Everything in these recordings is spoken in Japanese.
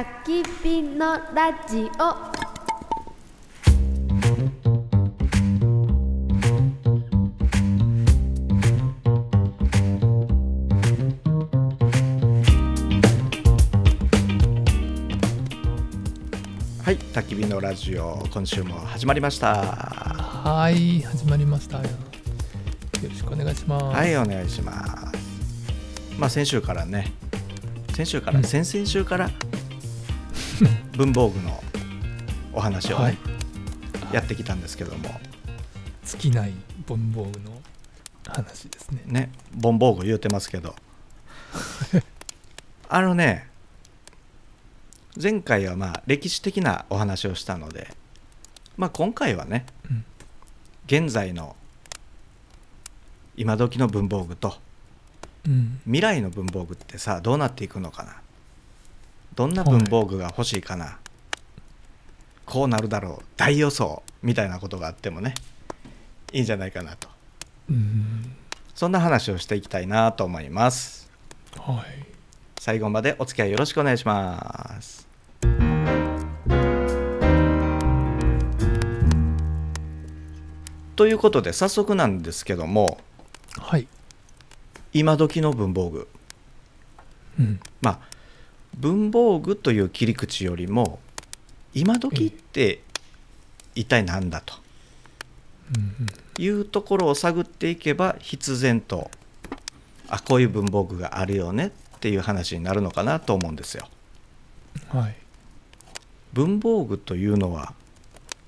たき火のラジオ。はい、たき火のラジオ、今週も始まりました。はい、始まりました。よろしくお願いします。はい、お願いします。まあ先々週から文房具のお話をね、はい、やってきたんですけども、尽きない文房具の話ですね。ね、文房具言うてますけどあのね、前回はまあ歴史的なお話をしたので、まあ、今回はね、うん、現在の今時の文房具と、うん、未来の文房具ってさ、どうなっていくのかな、どんな文房具が欲しいかな、はい、こうなるだろう大予想みたいなことがあってもね、いいんじゃないかなと、うん、そんな話をしていきたいなと思います、はい、最後までお付き合いよろしくお願いします。ということで、早速なんですけども、はい、今時の文房具、うん、まあ文房具という切り口よりも、今時って一体なんだというところを探っていけば、必然と、あ、こういう文房具があるよねっていう話になるのかなと思うんですよ、はい、文房具というのは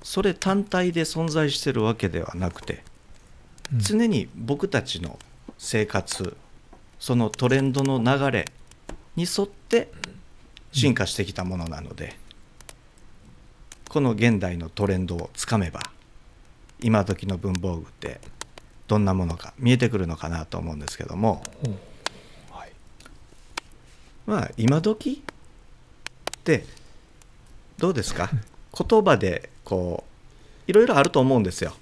それ単体で存在してるわけではなくて、常に僕たちの生活、そのトレンドの流れに沿って進化してきたものなので、この現代のトレンドをつかめば、今時の文房具ってどんなものか見えてくるのかなと思うんですけども、はい、まあ今時ってどうですか言葉でこういろいろあると思うんですよ。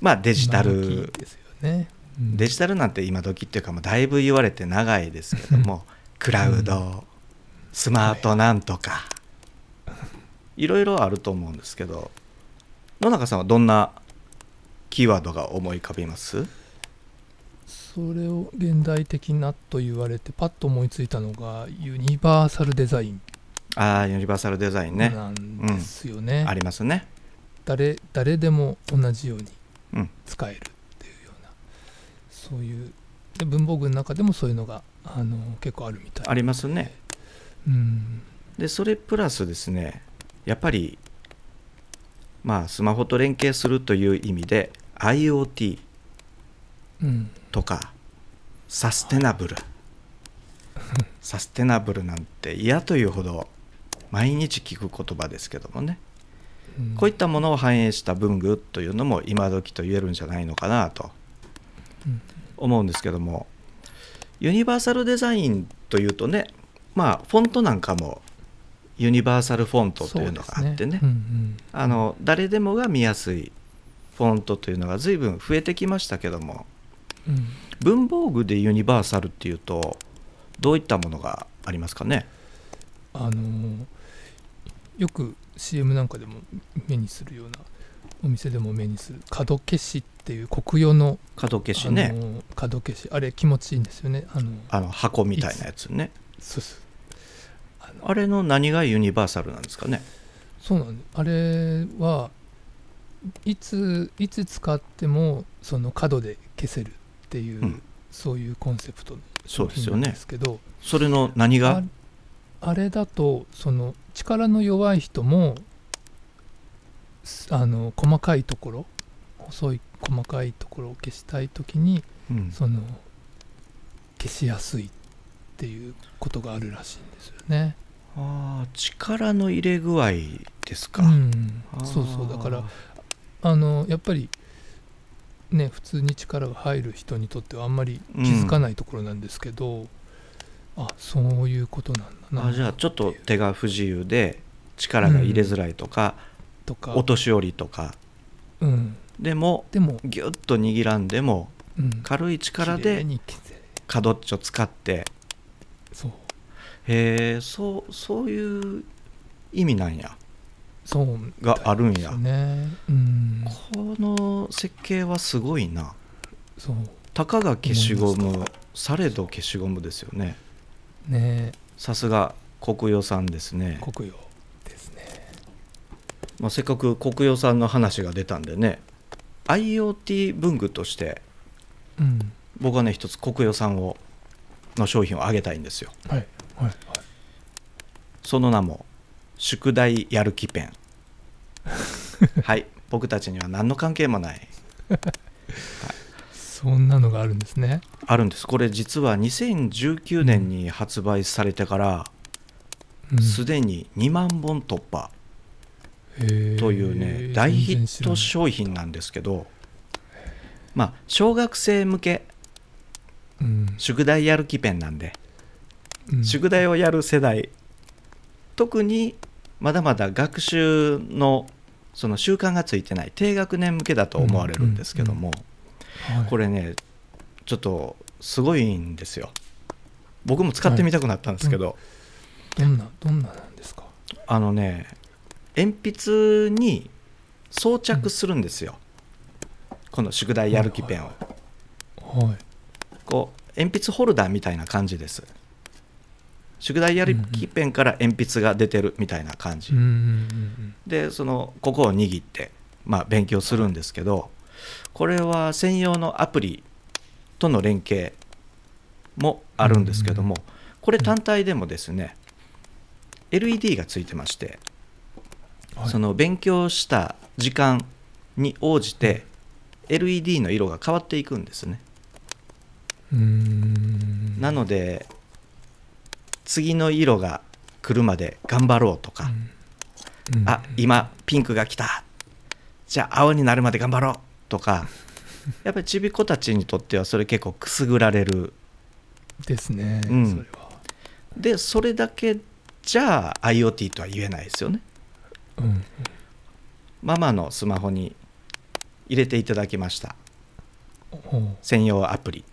まあデジタルですよね。デジタルなんて今時っていうか、もうだいぶ言われて長いですけどもクラウド、うん、スマートなんとか、はい、いろいろあると思うんですけど、野中さんはどんなキーワードが思い浮かびます？それを現代的なと言われてパッと思いついたのがユニバーサルデザイン。ああ、ユニバーサルデザインね。なんですよね、うん、ありますね。誰でも同じように使えるっていうような、そういうで文房具の中でもそういうのが結構あるみたいな。ありますね、うん、でそれプラスですね、やっぱり、まあ、スマホと連携するという意味で IoT とか、うん、サステナブル、はい、サステナブルなんて嫌というほど毎日聞く言葉ですけどもね、うん、こういったものを反映した文具というのも今時と言えるんじゃないのかなと思うんですけども、ユニバーサルデザインというとね、まあフォントなんかもユニバーサルフォントというのがあって ね、うんうん、誰でもが見やすいフォントというのが随分増えてきましたけども、うん、文房具でユニバーサルっていうとどういったものがありますかね。よく CM なんかでも目にするような、お店でも目にする角消しっていう黒曜の角消しね、角消し、あれ気持ちいいんですよね。箱みたいなやつね。そうそう、あれの何がユニバーサルなんですかね。そうなんです。あれはいつ使ってもその角で消せるっていう、うん、そういうコンセプトの商品なんですけど、 そうですよね。それの何があれだと、その力の弱い人も細かいところ、細い細かいところを消したいときに、うん、消しやすいっていうことがあるらしいんですよね。あ、力の入れ具合ですか、うん、そうそう、だからやっぱりね、普通に力が入る人にとってはあんまり気づかないところなんですけど、うん、あ、そういうことなんだな。あ、じゃあちょっと手が不自由で力が入れづらいとか、うんお年寄りとか、うん、でもギュッと握らんでも、うん、軽い力で角っちょ使って、そう、そういう意味なんや、そうがあるんや、ね、うん、この設計はすごいな。そう、たかが消しゴムされど消しゴムですよね。ね、さすが国用さんですね。国用ですね、まあ、せっかく国用さんの話が出たんでね、 IoT 文具として、うん、僕はね一つ国用さんをの商品をあげたいんですよ。はいはいはい。その名も宿題やる気ペンはい、僕たちには何の関係もない、はい、そんなのがあるんですね。あるんです。これ実は2019年に発売されてからすで、うん、に2万本突破というね大ヒット商品なんですけど、まあ小学生向け、うん、宿題やる気ペンなんで、うん、宿題をやる世代、特にまだまだ学習のその習慣がついてない低学年向けだと思われるんですけども、これねちょっとすごいんですよ。僕も使ってみたくなったんですけど、はい、どんななんですか。あのね、鉛筆に装着するんですよ、うん、この宿題やる気ペンを、はいはいはい、こう鉛筆ホルダーみたいな感じです。宿題やる気ペンから鉛筆が出てるみたいな感じ、うんうんうん、でそのここを握って、まあ、勉強するんですけど、これは専用のアプリとの連携もあるんですけども、うんうん、これ単体でもですね LED がついてまして、はい、その勉強した時間に応じて LED の色が変わっていくんですね。うん、なので次の色が来るまで頑張ろうとか、うんうん、あ、今ピンクが来た、じゃあ青になるまで頑張ろうとか、やっぱりちびっ子たちにとってはそれ結構くすぐられるですね、うん、それはで、それだけじゃあ IoT とは言えないですよね、うん、ママのスマホに入れていただきました専用アプリ、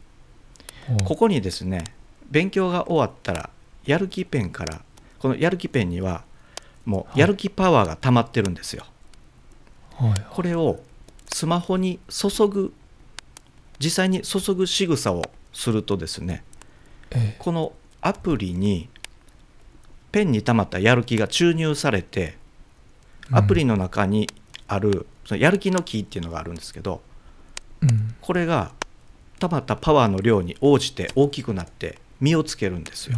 ここにですね勉強が終わったらやる気ペンから、このやる気ペンにはもうやる気パワーが溜まってるんですよ、はいはいはい、これをスマホに注ぐ、実際に注ぐ仕草をするとですね、このアプリにペンに溜まったやる気が注入されて、アプリの中にあるそのやる気のキーっていうのがあるんですけど、うん、これが溜まったパワーの量に応じて大きくなって実をつけるんですよ。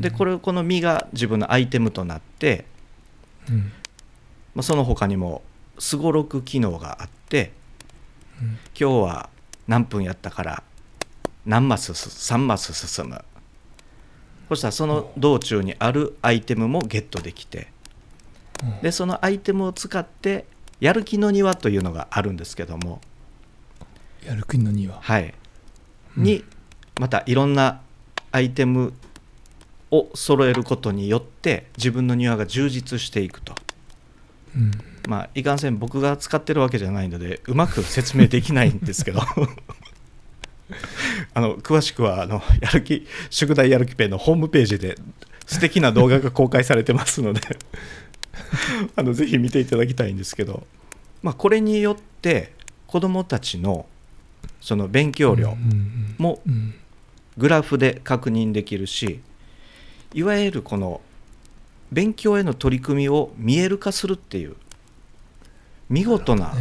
で、この実が自分のアイテムとなって、うん、まあ、その他にもすごろく機能があって、うん、今日は何分やったから何マス3マス進む、そしたらその道中にあるアイテムもゲットできて、うん、でそのアイテムを使ってやる気の庭というのがあるんですけども、やる気の庭、はい、うん、にまたいろんなアイテムを揃えることによって自分の庭が充実していくと、うん、まあ、いかんせん僕が使ってるわけじゃないのでうまく説明できないんですけどあの詳しくはあのやる気宿題やる気ペンのホームページで素敵な動画が公開されてますのであのぜひ見ていただきたいんですけど、まあ、これによって子どもたちのその勉強量もグラフで確認できるし、いわゆるこの勉強への取り組みを見える化するっていう見事な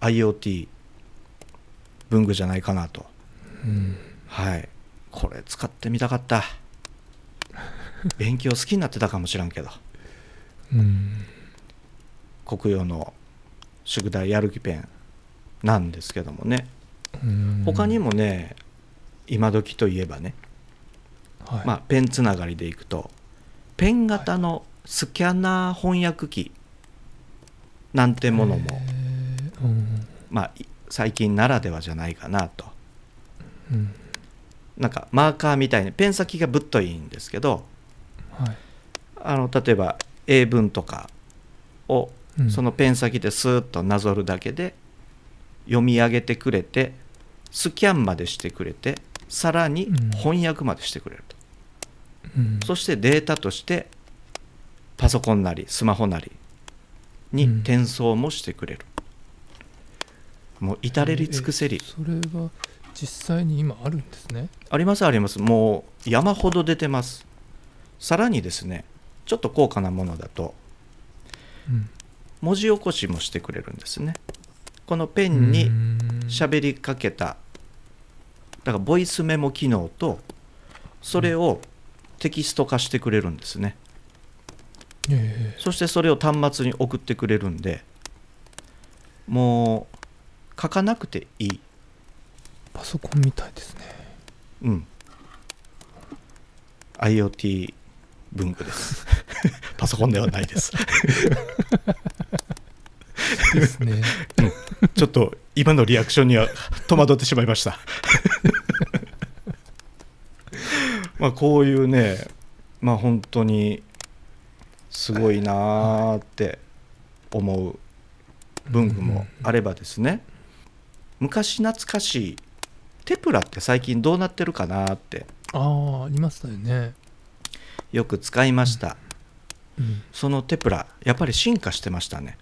IoT 文具じゃないかなと、うん、はい、これ使ってみたかった勉強好きになってたかもしらんけど、うん、国用の宿題やる気ペンなんですけどもね、うん、他にもね今時といえばね、はい、まあ、ペンつながりでいくとペン型のスキャナー翻訳機なんてものも、うん、まあ、最近ならではじゃないかなと、うん、なんかマーカーみたいにペン先がぶっといいんですけど、はい、あの例えば英文とかをそのペン先でスーッとなぞるだけで読み上げてくれて、スキャンまでしてくれて、さらに翻訳までしてくれると、うん、そしてデータとしてパソコンなりスマホなりに転送もしてくれる、うん、もう至れり尽くせり。それは実際に今あるんですね。ありますあります、もう山ほど出てます。さらにですね、ちょっと高価なものだと、うん、文字起こしもしてくれるんですね。このペンに喋りかけた、だからボイスメモ機能と、それをテキスト化してくれるんですね、そしてそれを端末に送ってくれるんで、もう書かなくていい。パソコンみたいですね。うん、 IoT 文具ですパソコンではないですですねちょっと今のリアクションには戸惑ってしまいましたまあこういうね、まあ本当にすごいなーって思う文具もあればですね、昔懐かしいテプラって最近どうなってるかなーって。ああ、ありましたよね。よく使いました、うんうん、そのテプラやっぱり進化してましたね。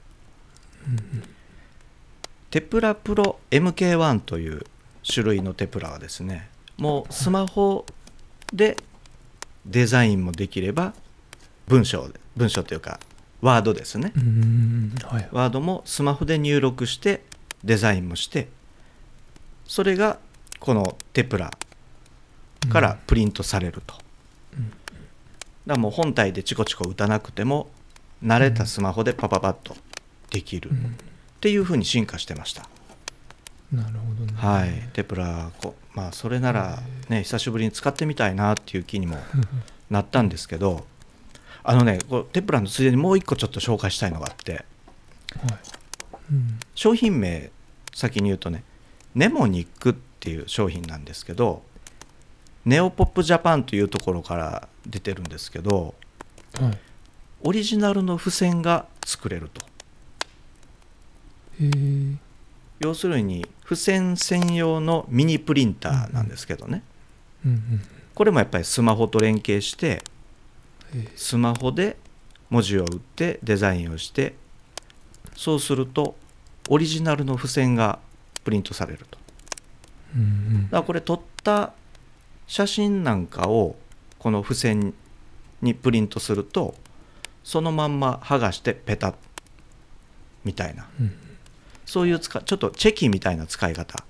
テプラプロ MK1 という種類のテプラはですね、もうスマホでデザインもできれば文章というかワードですね、はい、ワードもスマホで入力してデザインもして、それがこのテプラからプリントされると、だからもう本体でチコチコ打たなくても慣れたスマホでパパパッとできるっていうふうに進化してました。なるほどね。はい、テプラこ、まあそれならね、久しぶりに使ってみたいなっていう気にもなったんですけどあのね、こうテプラのついでにもう一個ちょっと紹介したいのがあって、はい、うん、商品名先に言うとね、ネモニックっていう商品なんですけど、ネオポップジャパンというところから出てるんですけど、はい、オリジナルの付箋が作れると。要するに付箋専用のミニプリンターなんですけどね、これもやっぱりスマホと連携してスマホで文字を打ってデザインをして、そうするとオリジナルの付箋がプリントされると。だからこれ撮った写真なんかをこの付箋にプリントすると、そのまんま剥がしてペタッみたいな、そういうちょっとチェキみたいな使い方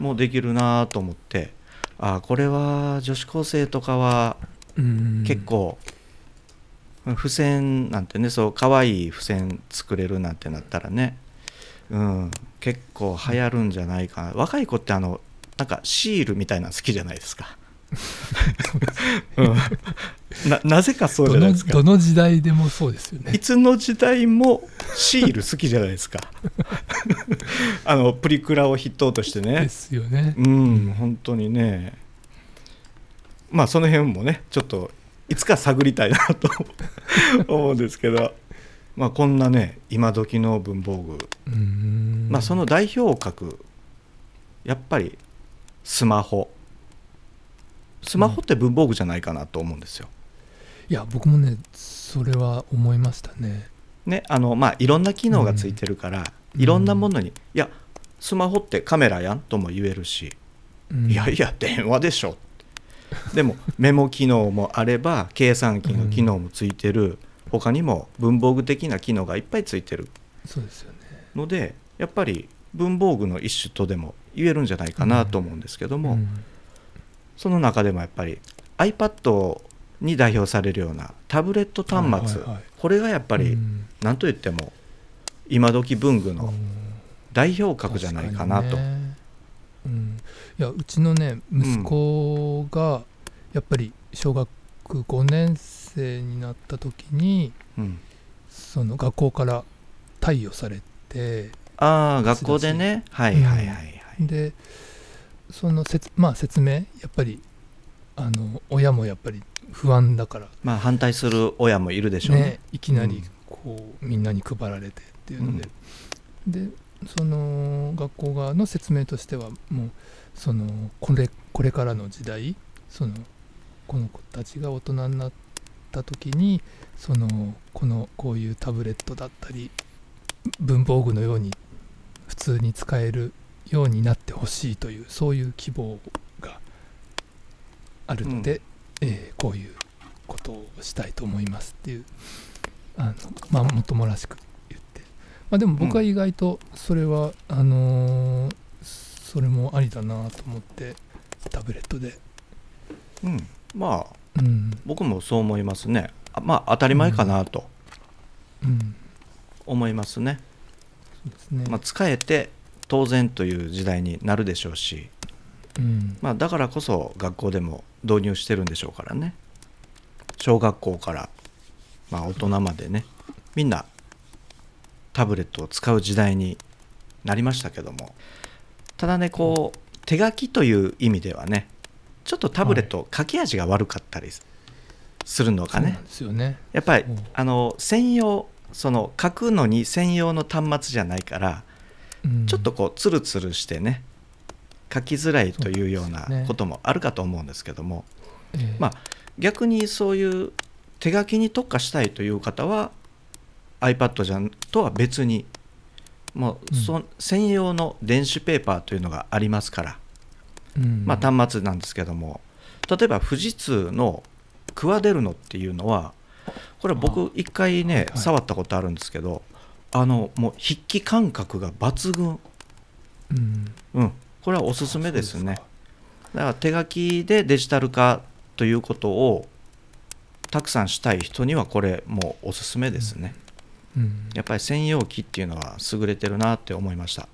もできるなと思って、あ、これは女子高生とかは結構付箋なんてね、そう可愛い付箋作れるなんてなったらね、うん、結構流行るんじゃないかな。若い子ってなんかシールみたいなの好きじゃないですかなぜかそうじゃないですか。どの時代でもそうですよね。いつの時代もシール好きじゃないですかプリクラを筆頭としてね。ですよね。うん、本当にね。まあその辺もね、ちょっといつか探りたいなと思うんですけど、まあこんなね、今時の文房具、まあその代表格、やっぱりスマホ。スマホって文房具じゃないかなと思うんですよ。いや、僕もね、それは思いましたね。ね、まあいろんな機能がついてるから、いろんなものに、いやスマホってカメラやんとも言えるし、いやいや電話でしょ。でもメモ機能もあれば計算機の機能もついてる、他にも文房具的な機能がいっぱいついてる。そうですよね。のでやっぱり文房具の一種とでも言えるんじゃないかなと思うんですけども、その中でもやっぱり iPad に代表されるようなタブレット端末、これがやっぱり何と言っても今時文具の代表格じゃないかなと。いや、うちのね、息子がやっぱり小学5年生になった時に、その学校から貸与されて、学校でね、はいはいはい。でそのまあ説明、やっぱり親もやっぱり不安だから、まあ反対する親もいるでしょうね。いきなりこうみんなに配られてっていうので、でその学校側の説明としては、もうこれからの時代、この子たちが大人になった時にこういうタブレットだったり文房具のように普通に使えるようになってほしいという、そういう希望があるので、こういうことをしたいと思いますっていう、もっともらしく言って、でも僕は意外とそれは、それもありだなと思って、タブレットで、僕もそう思いますね。当たり前かなと思いますね。使えて当然という時代になるでしょうし、だからこそ学校でも導入してるんでしょうからね。小学校から、大人までね、みんなタブレットを使う時代になりましたけども、ただね、手書きという意味ではね、ちょっとタブレット書き味が悪かったりするのがね、やっぱり専用、書くのに専用の端末じゃないから、ちょっとツルツルしてね、書きづらいというようなこともあるかと思うんですけども、逆にそういう手書きに特化したいという方は iPad とは別にもう専用の電子ペーパーというのがありますから、端末なんですけども、例えば富士通のクワデルノっていうのは、これは僕一回ね触ったことあるんですけど、もう筆記感覚が抜群、これはおすすめですね。だから手書きでデジタル化ということをたくさんしたい人にはこれもうおすすめですね。やっぱり専用機っていうのは優れてるなって思いました。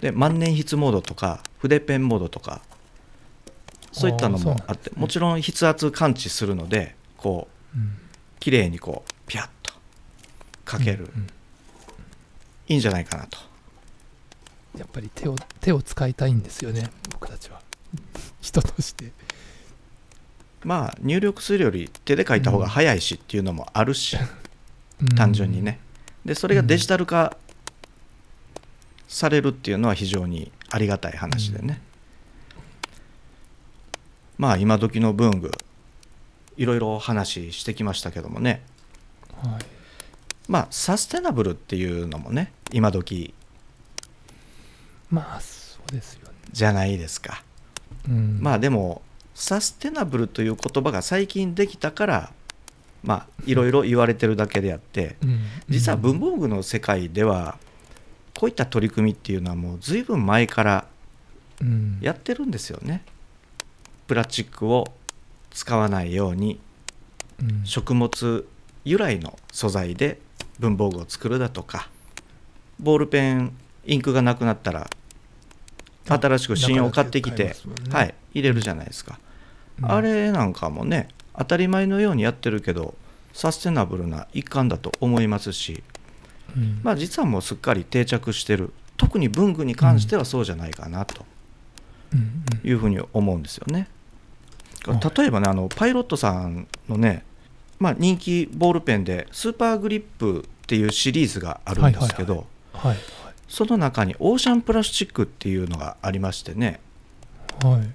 で、万年筆モードとか筆ペンモードとかそういったのもあって、もちろん筆圧感知するので綺麗にピャッと書ける、いいんじゃないかなと。やっぱり手を使いたいんですよね、僕たちは人として。入力するより手で書いた方が早いしっていうのもあるし、単純にね。でそれがデジタル化されるっていうのは非常にありがたい話でね。今時の文具いろいろ話してきましたけどもね、サステナブルっていうのもね、今時そうですよね、じゃないですか。でもサステナブルという言葉が最近できたからいろいろ言われてるだけであって、実は文房具の世界ではこういった取り組みっていうのはもう随分前からやってるんですよね。プラスチックを使わないように、食物由来の素材で文房具を作るだとか、ボールペンインクがなくなったら新しく芯を買ってきて、入れるじゃないですか。あれなんかもね、当たり前のようにやってるけどサステナブルな一環だと思いますし、実はもうすっかり定着してる。特に文具に関してはそうじゃないかなというふうに思うんですよね。例えばね、パイロットさんのね、人気ボールペンでスーパーグリップっていうシリーズがあるんですけど、その中にオーシャンプラスチックっていうのがありましてね、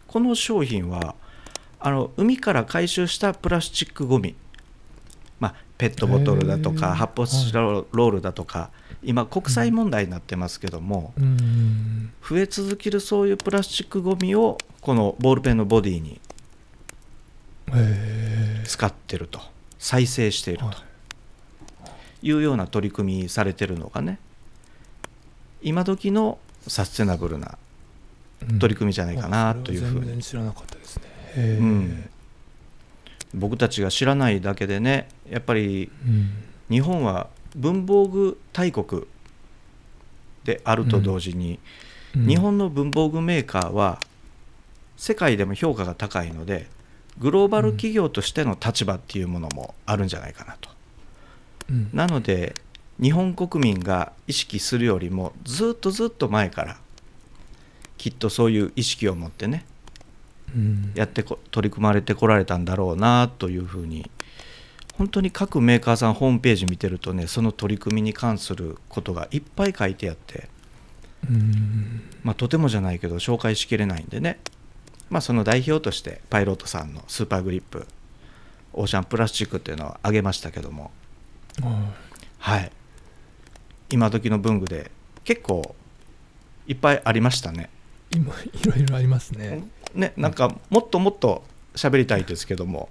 この商品は海から回収したプラスチックごみ、ペットボトルだとか発泡スチロールだとか、今国際問題になってますけども、増え続けるそういうプラスチックごみをこのボールペンのボディに使ってると、再生しているというような取り組みされてるのがね、今時のサステナブルな取り組みじゃないかなというふうに。全然知らなかったですね。僕たちが知らないだけでね、やっぱり日本は文房具大国であると同時に、日本の文房具メーカーは世界でも評価が高いので、グローバル企業としての立場っていうものもあるんじゃないかなと。なので日本国民が意識するよりもずっと前からきっとそういう意識を持ってね、取り組まれてこられたんだろうなというふうに。本当に各メーカーさんホームページ見てるとね、その取り組みに関することがいっぱい書いてあって、とてもじゃないけど紹介しきれないんでね、まあ、その代表としてパイロットさんのスーパーグリップオーシャンプラスチックっていうのをあげましたけども、はい、今時の文具で結構いっぱいありましたね。今いろいろありますね。ね、なんかもっともっと喋りたいですけども、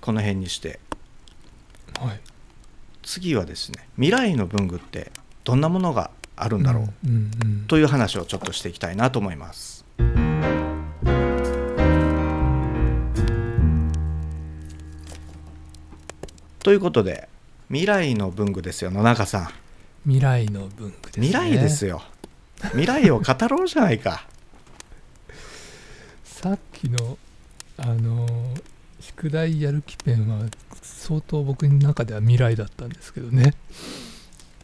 この辺にして、はい、次はですね、未来の文具ってどんなものがあるんだろう、という話をちょっとしていきたいなと思います。ということで、未来の文具ですよ、野中さん。未来の文具ですね。未来ですよ。未来を語ろうじゃないか。さっきの宿題やる気ペンは相当僕の中では未来だったんですけどね。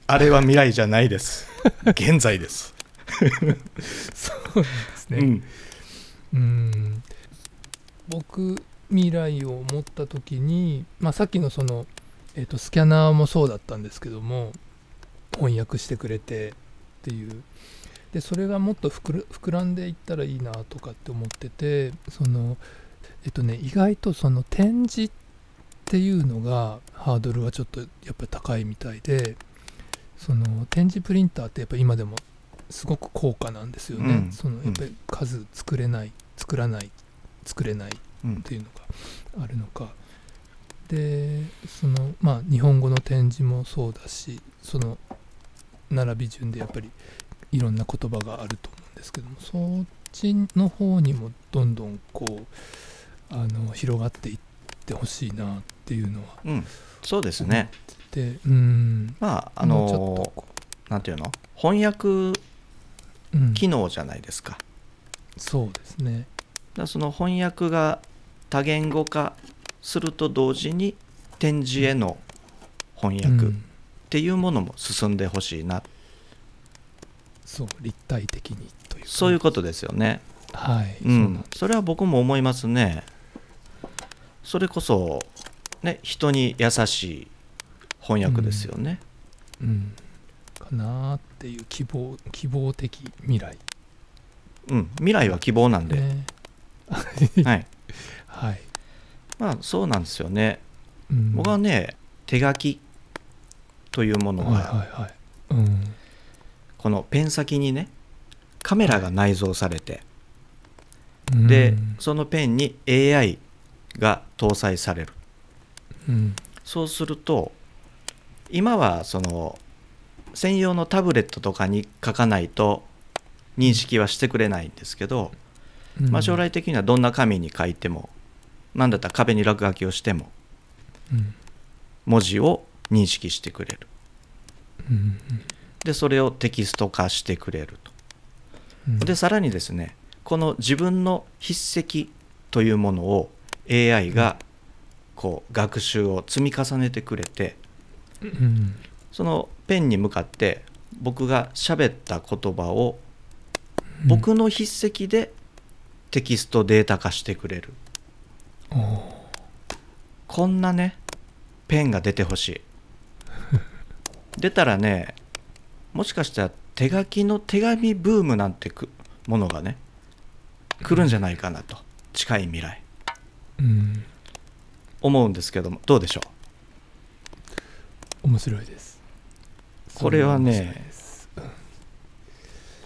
あれは未来じゃないです。現在です。そうですね。僕未来を思った時に、まあ、さっきのその、スキャナーもそうだったんですけども、翻訳してくれてっていう。でそれがもっと膨らんでいったらいいなとかって思ってて、その意外とその展示っていうのがハードルはちょっとやっぱり高いみたいで、その展示プリンターってやっぱ今でもすごく高価なんですよね、そのやっぱり数作れないっていうのがあるのか、でそのまあ日本語の展示もそうだし、その並び順でやっぱりいろんな言葉があると思うんですけども、そっちの方にもどんどんこう広がっていってほしいなっていうのは、そうですね。で、まあなんていうの、翻訳機能じゃないですか。そうですね。だその翻訳が多言語化すると同時に展示への翻訳っていうものも進んでほしいな。そう、立体的にという、そういうことですよね。はい、それは僕も思いますね。それこそ、ね、人に優しい翻訳ですよね。かなーっていう希望的未来。未来は希望なんで。はい。はい。まあそうなんですよね。僕はね、手書きというものが。このペン先にねカメラが内蔵されて、でそのペンに AI が搭載される、そうすると今はその専用のタブレットとかに書かないと認識はしてくれないんですけど、まあ、将来的にはどんな紙に書いても、何だったら壁に落書きをしても、文字を認識してくれる。でそれをテキスト化してくれると、でさらにですね、この自分の筆跡というものを AI がこう学習を積み重ねてくれて、そのペンに向かって僕が喋った言葉を僕の筆跡でテキストデータ化してくれる、こんなねペンが出てほしい。出たらね、もしかしたら手書きの手紙ブームなんてものがね来るんじゃないかなと、近い未来、思うんですけども、どうでしょう。面白いです、これはね。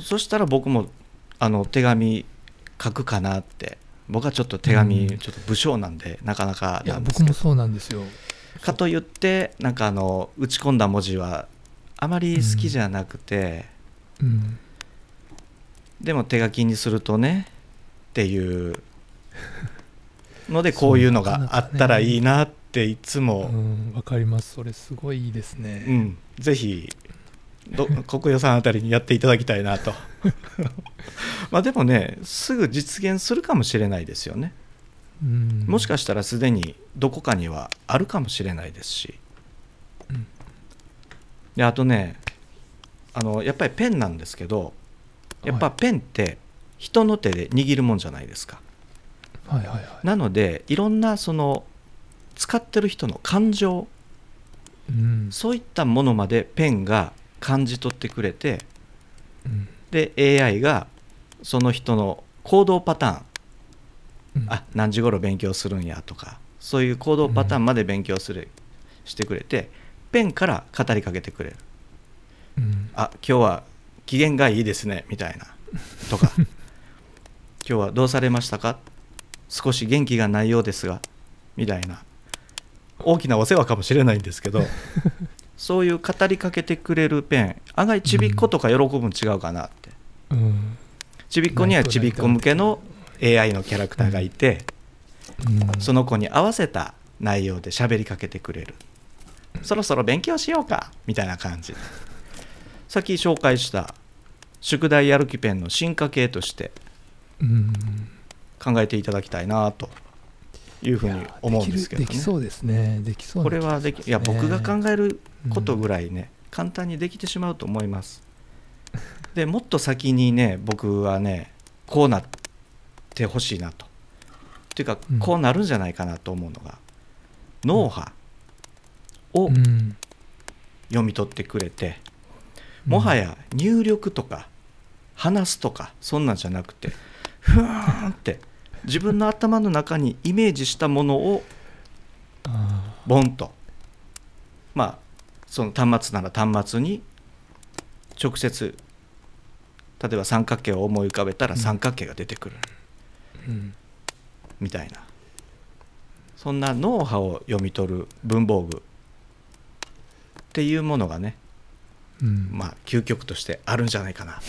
そしたら僕も手紙書くかなって。僕はちょっと手紙ちょっと不精なんで、なかなかなんですけど。いや僕もそうなんですよ。かといってなんか打ち込んだ文字はあまり好きじゃなくて、でも手書きにするとねっていうので、こういうのがあったらいいなっていつも。わかります、それすごいいいですね。ぜひ国与さんあたりにやっていただきたいなと。まあでもね、すぐ実現するかもしれないですよね。もしかしたらすでにどこかにはあるかもしれないですし、であとね、やっぱりペンなんですけど、やっぱペンって人の手で握るもんじゃないですか。なのでいろんなその使ってる人の感情、そういったものまでペンが感じ取ってくれて、で AI がその人の行動パターン、あ、何時頃勉強するんやとか、そういう行動パターンまで勉強してくれて、ペンから語りかけてくれる。あ、今日は機嫌がいいですねみたいなとか今日はどうされましたか、少し元気がないようですがみたいな、大きなお世話かもしれないんですけどそういう語りかけてくれるペン、案外ちびっことか喜ぶん違うかなって、うん、ちびっこにはちびっこ向けの AI のキャラクターがいて、うん、その子に合わせた内容で喋りかけてくれる、そろそろ勉強しようかみたいな感じ。さっき紹介した宿題やる気ペンの進化系として考えていただきたいなというふうに思うんですけどね。できそうですね。できそうな気がしますね。これはでき、いや僕が考えることぐらいね、簡単にできてしまうと思います。でもっと先にね、僕はねこうなってほしいなと、っていうかこうなるんじゃないかなと思うのが、脳波を読み取ってくれて、もはや入力とか話すとかそんなんじゃなくて、ふーんって自分の頭の中にイメージしたものをボンと、まあその端末なら端末に直接、例えば三角形を思い浮かべたら三角形が出てくるみたいな、そんな脳波を読み取る文房具っていうものがね、まあ究極としてあるんじゃないかな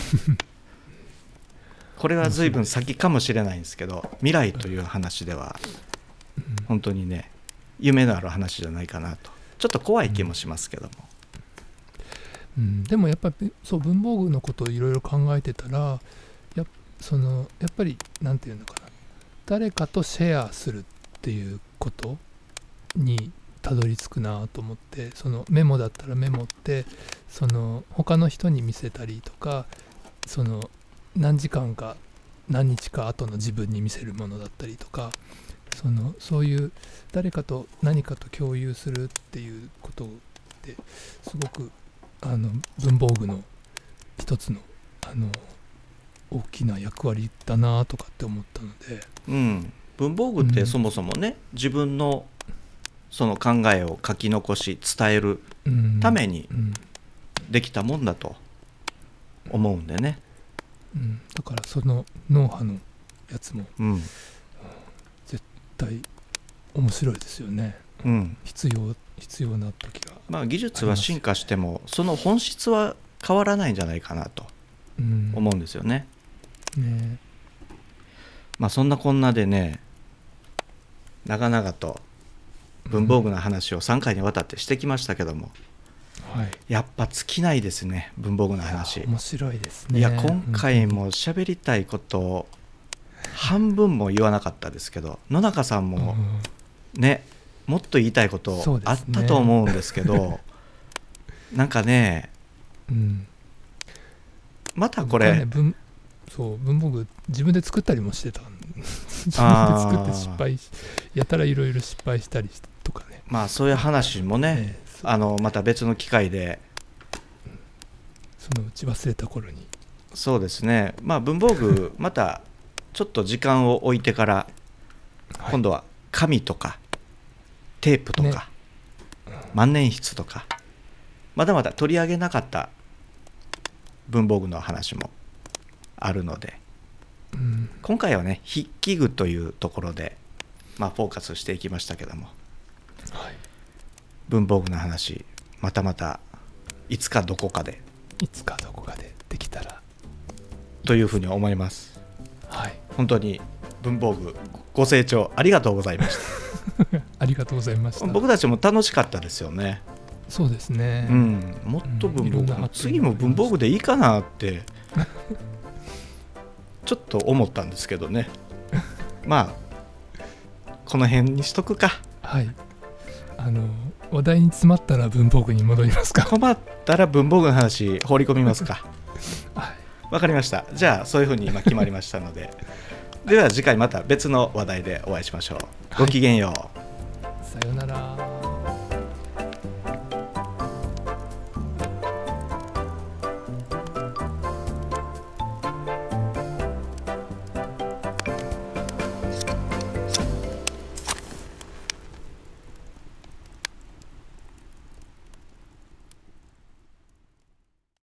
これは随分先かもしれないんですけど、未来という話では本当にね夢のある話じゃないかなと、ちょっと怖い気もしますけども、でもやっぱりそう文房具のことをいろいろ考えてたら、やっぱりなんていうのかな、誰かとシェアするっていうことにたどり着くなと思って、そのメモだったらメモって、その他の人に見せたりとか、その何時間か何日か後の自分に見せるものだったりとか、そういう誰かと何かと共有するっていうことってすごく文房具の一つの大きな役割だなとかって思ったので、文房具ってそもそもね、自分のその考えを書き残し伝えるためにできたもんだと思うんでね、だからその脳波のやつも、絶対面白いですよね、必要な時が、まあ技術は進化してもその本質は変わらないんじゃないかなと思うんですよね。まあそんなこんなでね、長々と文房具の話を3回にわたってしてきましたけども、やっぱ尽きないですね文房具の話。面白いですね。いや今回も喋りたいことを半分も言わなかったですけど、野中さんもね、もっと言いたいことあったと思うんですけど、なんかね、またこれ、そう文房具自分で作ったりもしてた自分で作って失敗し、やたらいろいろ失敗したりとかね、まあそういう話もね、また別の機会で、そのうち忘れた頃に、そうですね、まあ文房具またちょっと時間を置いてから今度は紙とかテープとか万年筆とか、まだまだ取り上げなかった文房具の話もあるので、今回はね筆記具というところで、まあフォーカスしていきましたけども、文房具の話またいつかどこかでできたらというふうに思います。本当に文房具ご清聴ありがとうございましたありがとうございました。僕たちも楽しかったですよね。そうですね、もっと文房具、次も文房具でいいかなってちょっと思ったんですけどねまあこの辺にしとくか。話題に詰まったら文房具に戻りますか。困ったら文房具の話放り込みますかわかりました。じゃあそういうふうに今決まりましたのででは次回また別の話題でお会いしましょう。ごきげんよう、さようなら。